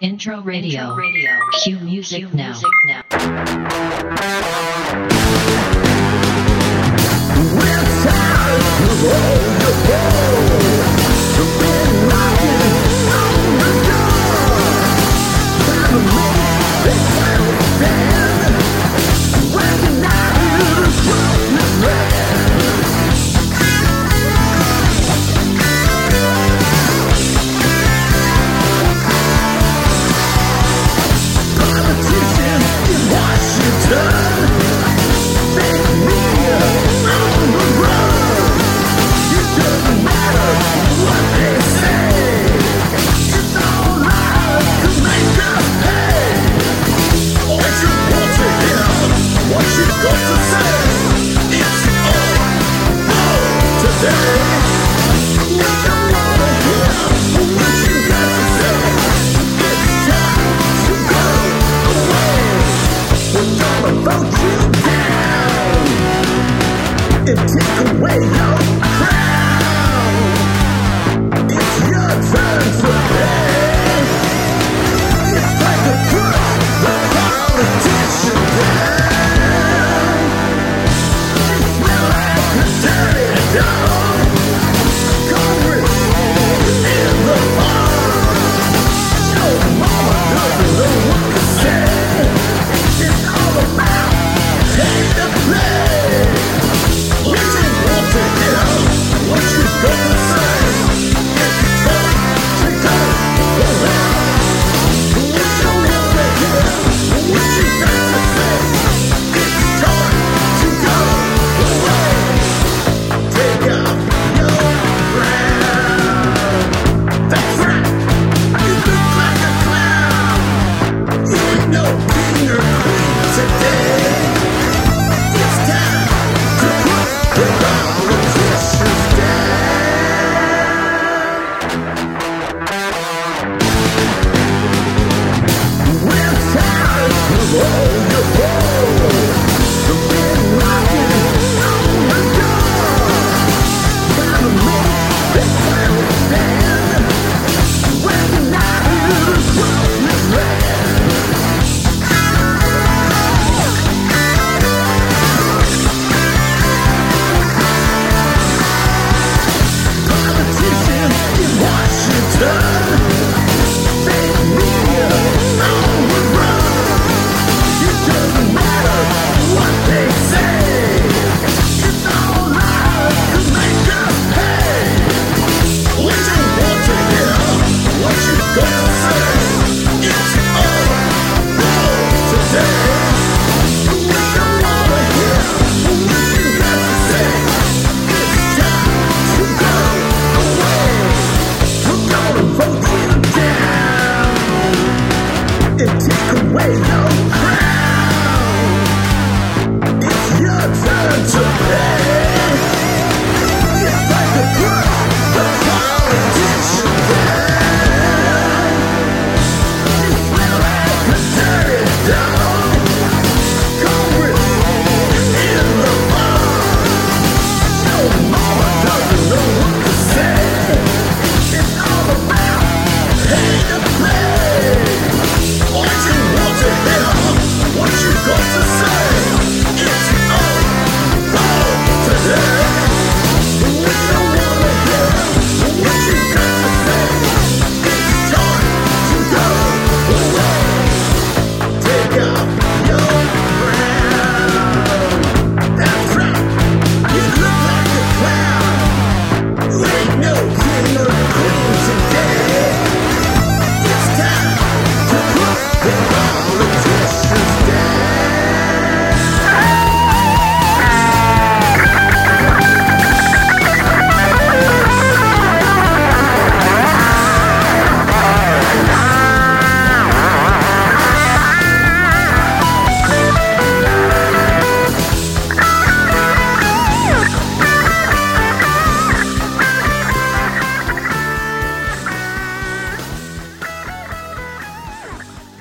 Intro radio. Intro radio. Cue music, cue now. Music now. We're tired of all the woes. So we're knocking on the door. Time to make this sound stand. When the night is running red.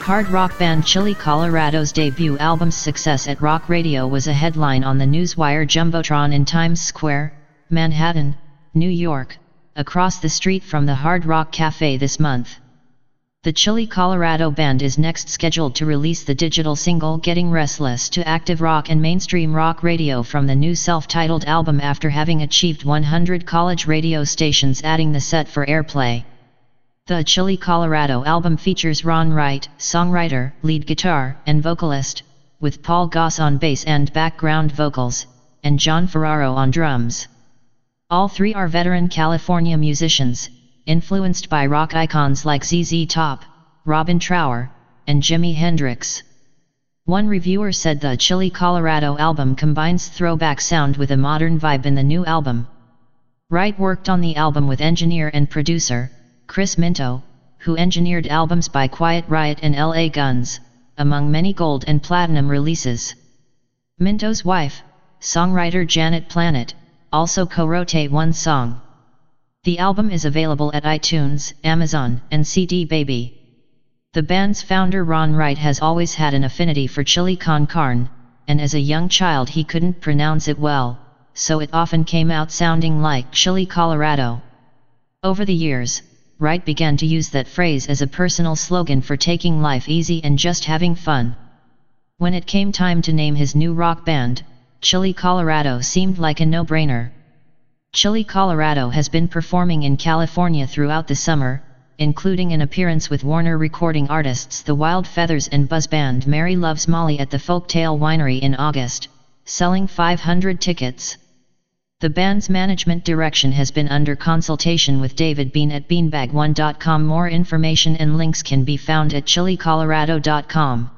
Hard rock band Chili Colorado's debut album's success at rock radio was a headline on the Newswire Jumbotron in Times Square, Manhattan, New York, across the street from the Hard Rock Cafe this month. the Chili Colorado band is next scheduled to release the digital single Getting Restless to active rock and mainstream rock radio from the new self-titled album after having achieved 100 college radio stations adding the set for airplay. The Chili Colorado album features Ron Wright, songwriter, lead guitar, and vocalist, with Paul Goss on bass and background vocals, and John Ferraro on drums. All three are veteran California musicians, influenced by rock icons like ZZ Top, Robin Trower, and Jimi Hendrix. One reviewer said the Chili Colorado album combines throwback sound with a modern vibe in the new album. Wright worked on the album with engineer and producer, Chris Minto, who engineered albums by Quiet Riot and L.A. Guns, among many gold and platinum releases. Minto's wife, songwriter Janet Planet, also co-wrote one song. The album is available at iTunes, Amazon, and CD Baby. The band's founder Ron Wright has always had an affinity for chili con carne, and as a young child he couldn't pronounce it well, so it often came out sounding like Chili Colorado. Over the years, Wright began to use that phrase as a personal slogan for taking life easy and just having fun. When it came time to name his new rock band, Chili Colorado seemed like a no-brainer. Chili Colorado has been performing in California throughout the summer, including an appearance with Warner recording artists The Wild Feathers and buzz band Mary Loves Molly at the Folktale Winery in August, selling 500 tickets. The band's management direction has been under consultation with David Bean at Beanbag1.com. More information and links can be found at ChiliColorado.com.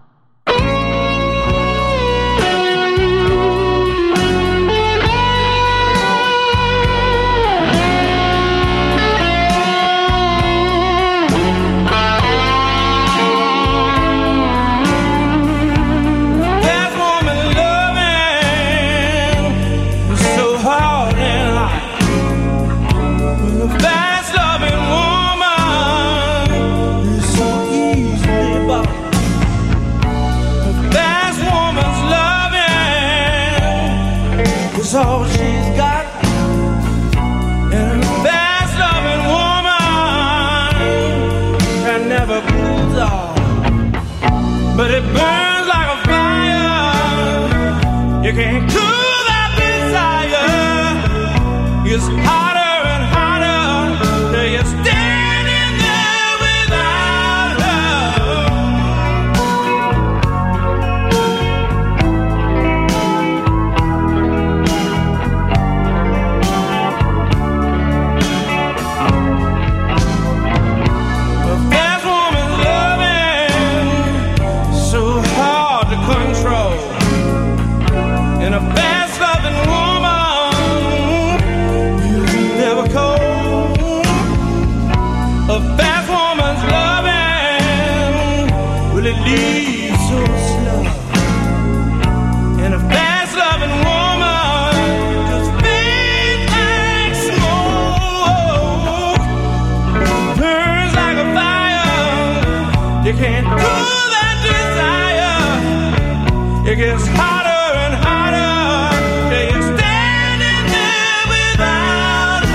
All she's got, and a fast loving woman that never cools off, but it burns like a fire. You can't cool that desire. It's hotter and hotter. Now you're standing there without love. It gets hotter and hotter. They are standing there without love.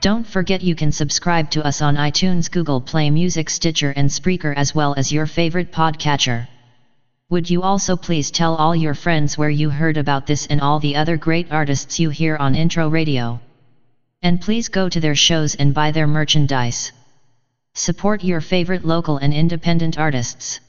Don't forget you can subscribe to us on iTunes, Google Play Music, Stitcher and Spreaker, as well as your favorite podcatcher. Would you also please tell all your friends where you heard about this and all the other great artists you hear on Intro Radio. And please go to their shows and buy their merchandise. Support your favorite local and independent artists.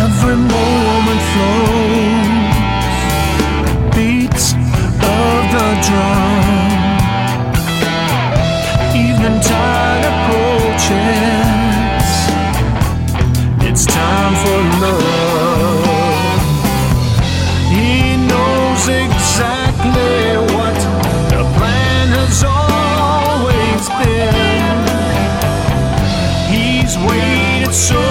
Every moment flows, beats of the drum. Evening tide approaches, it's time for love. He knows exactly what the plan has always been. He's waited so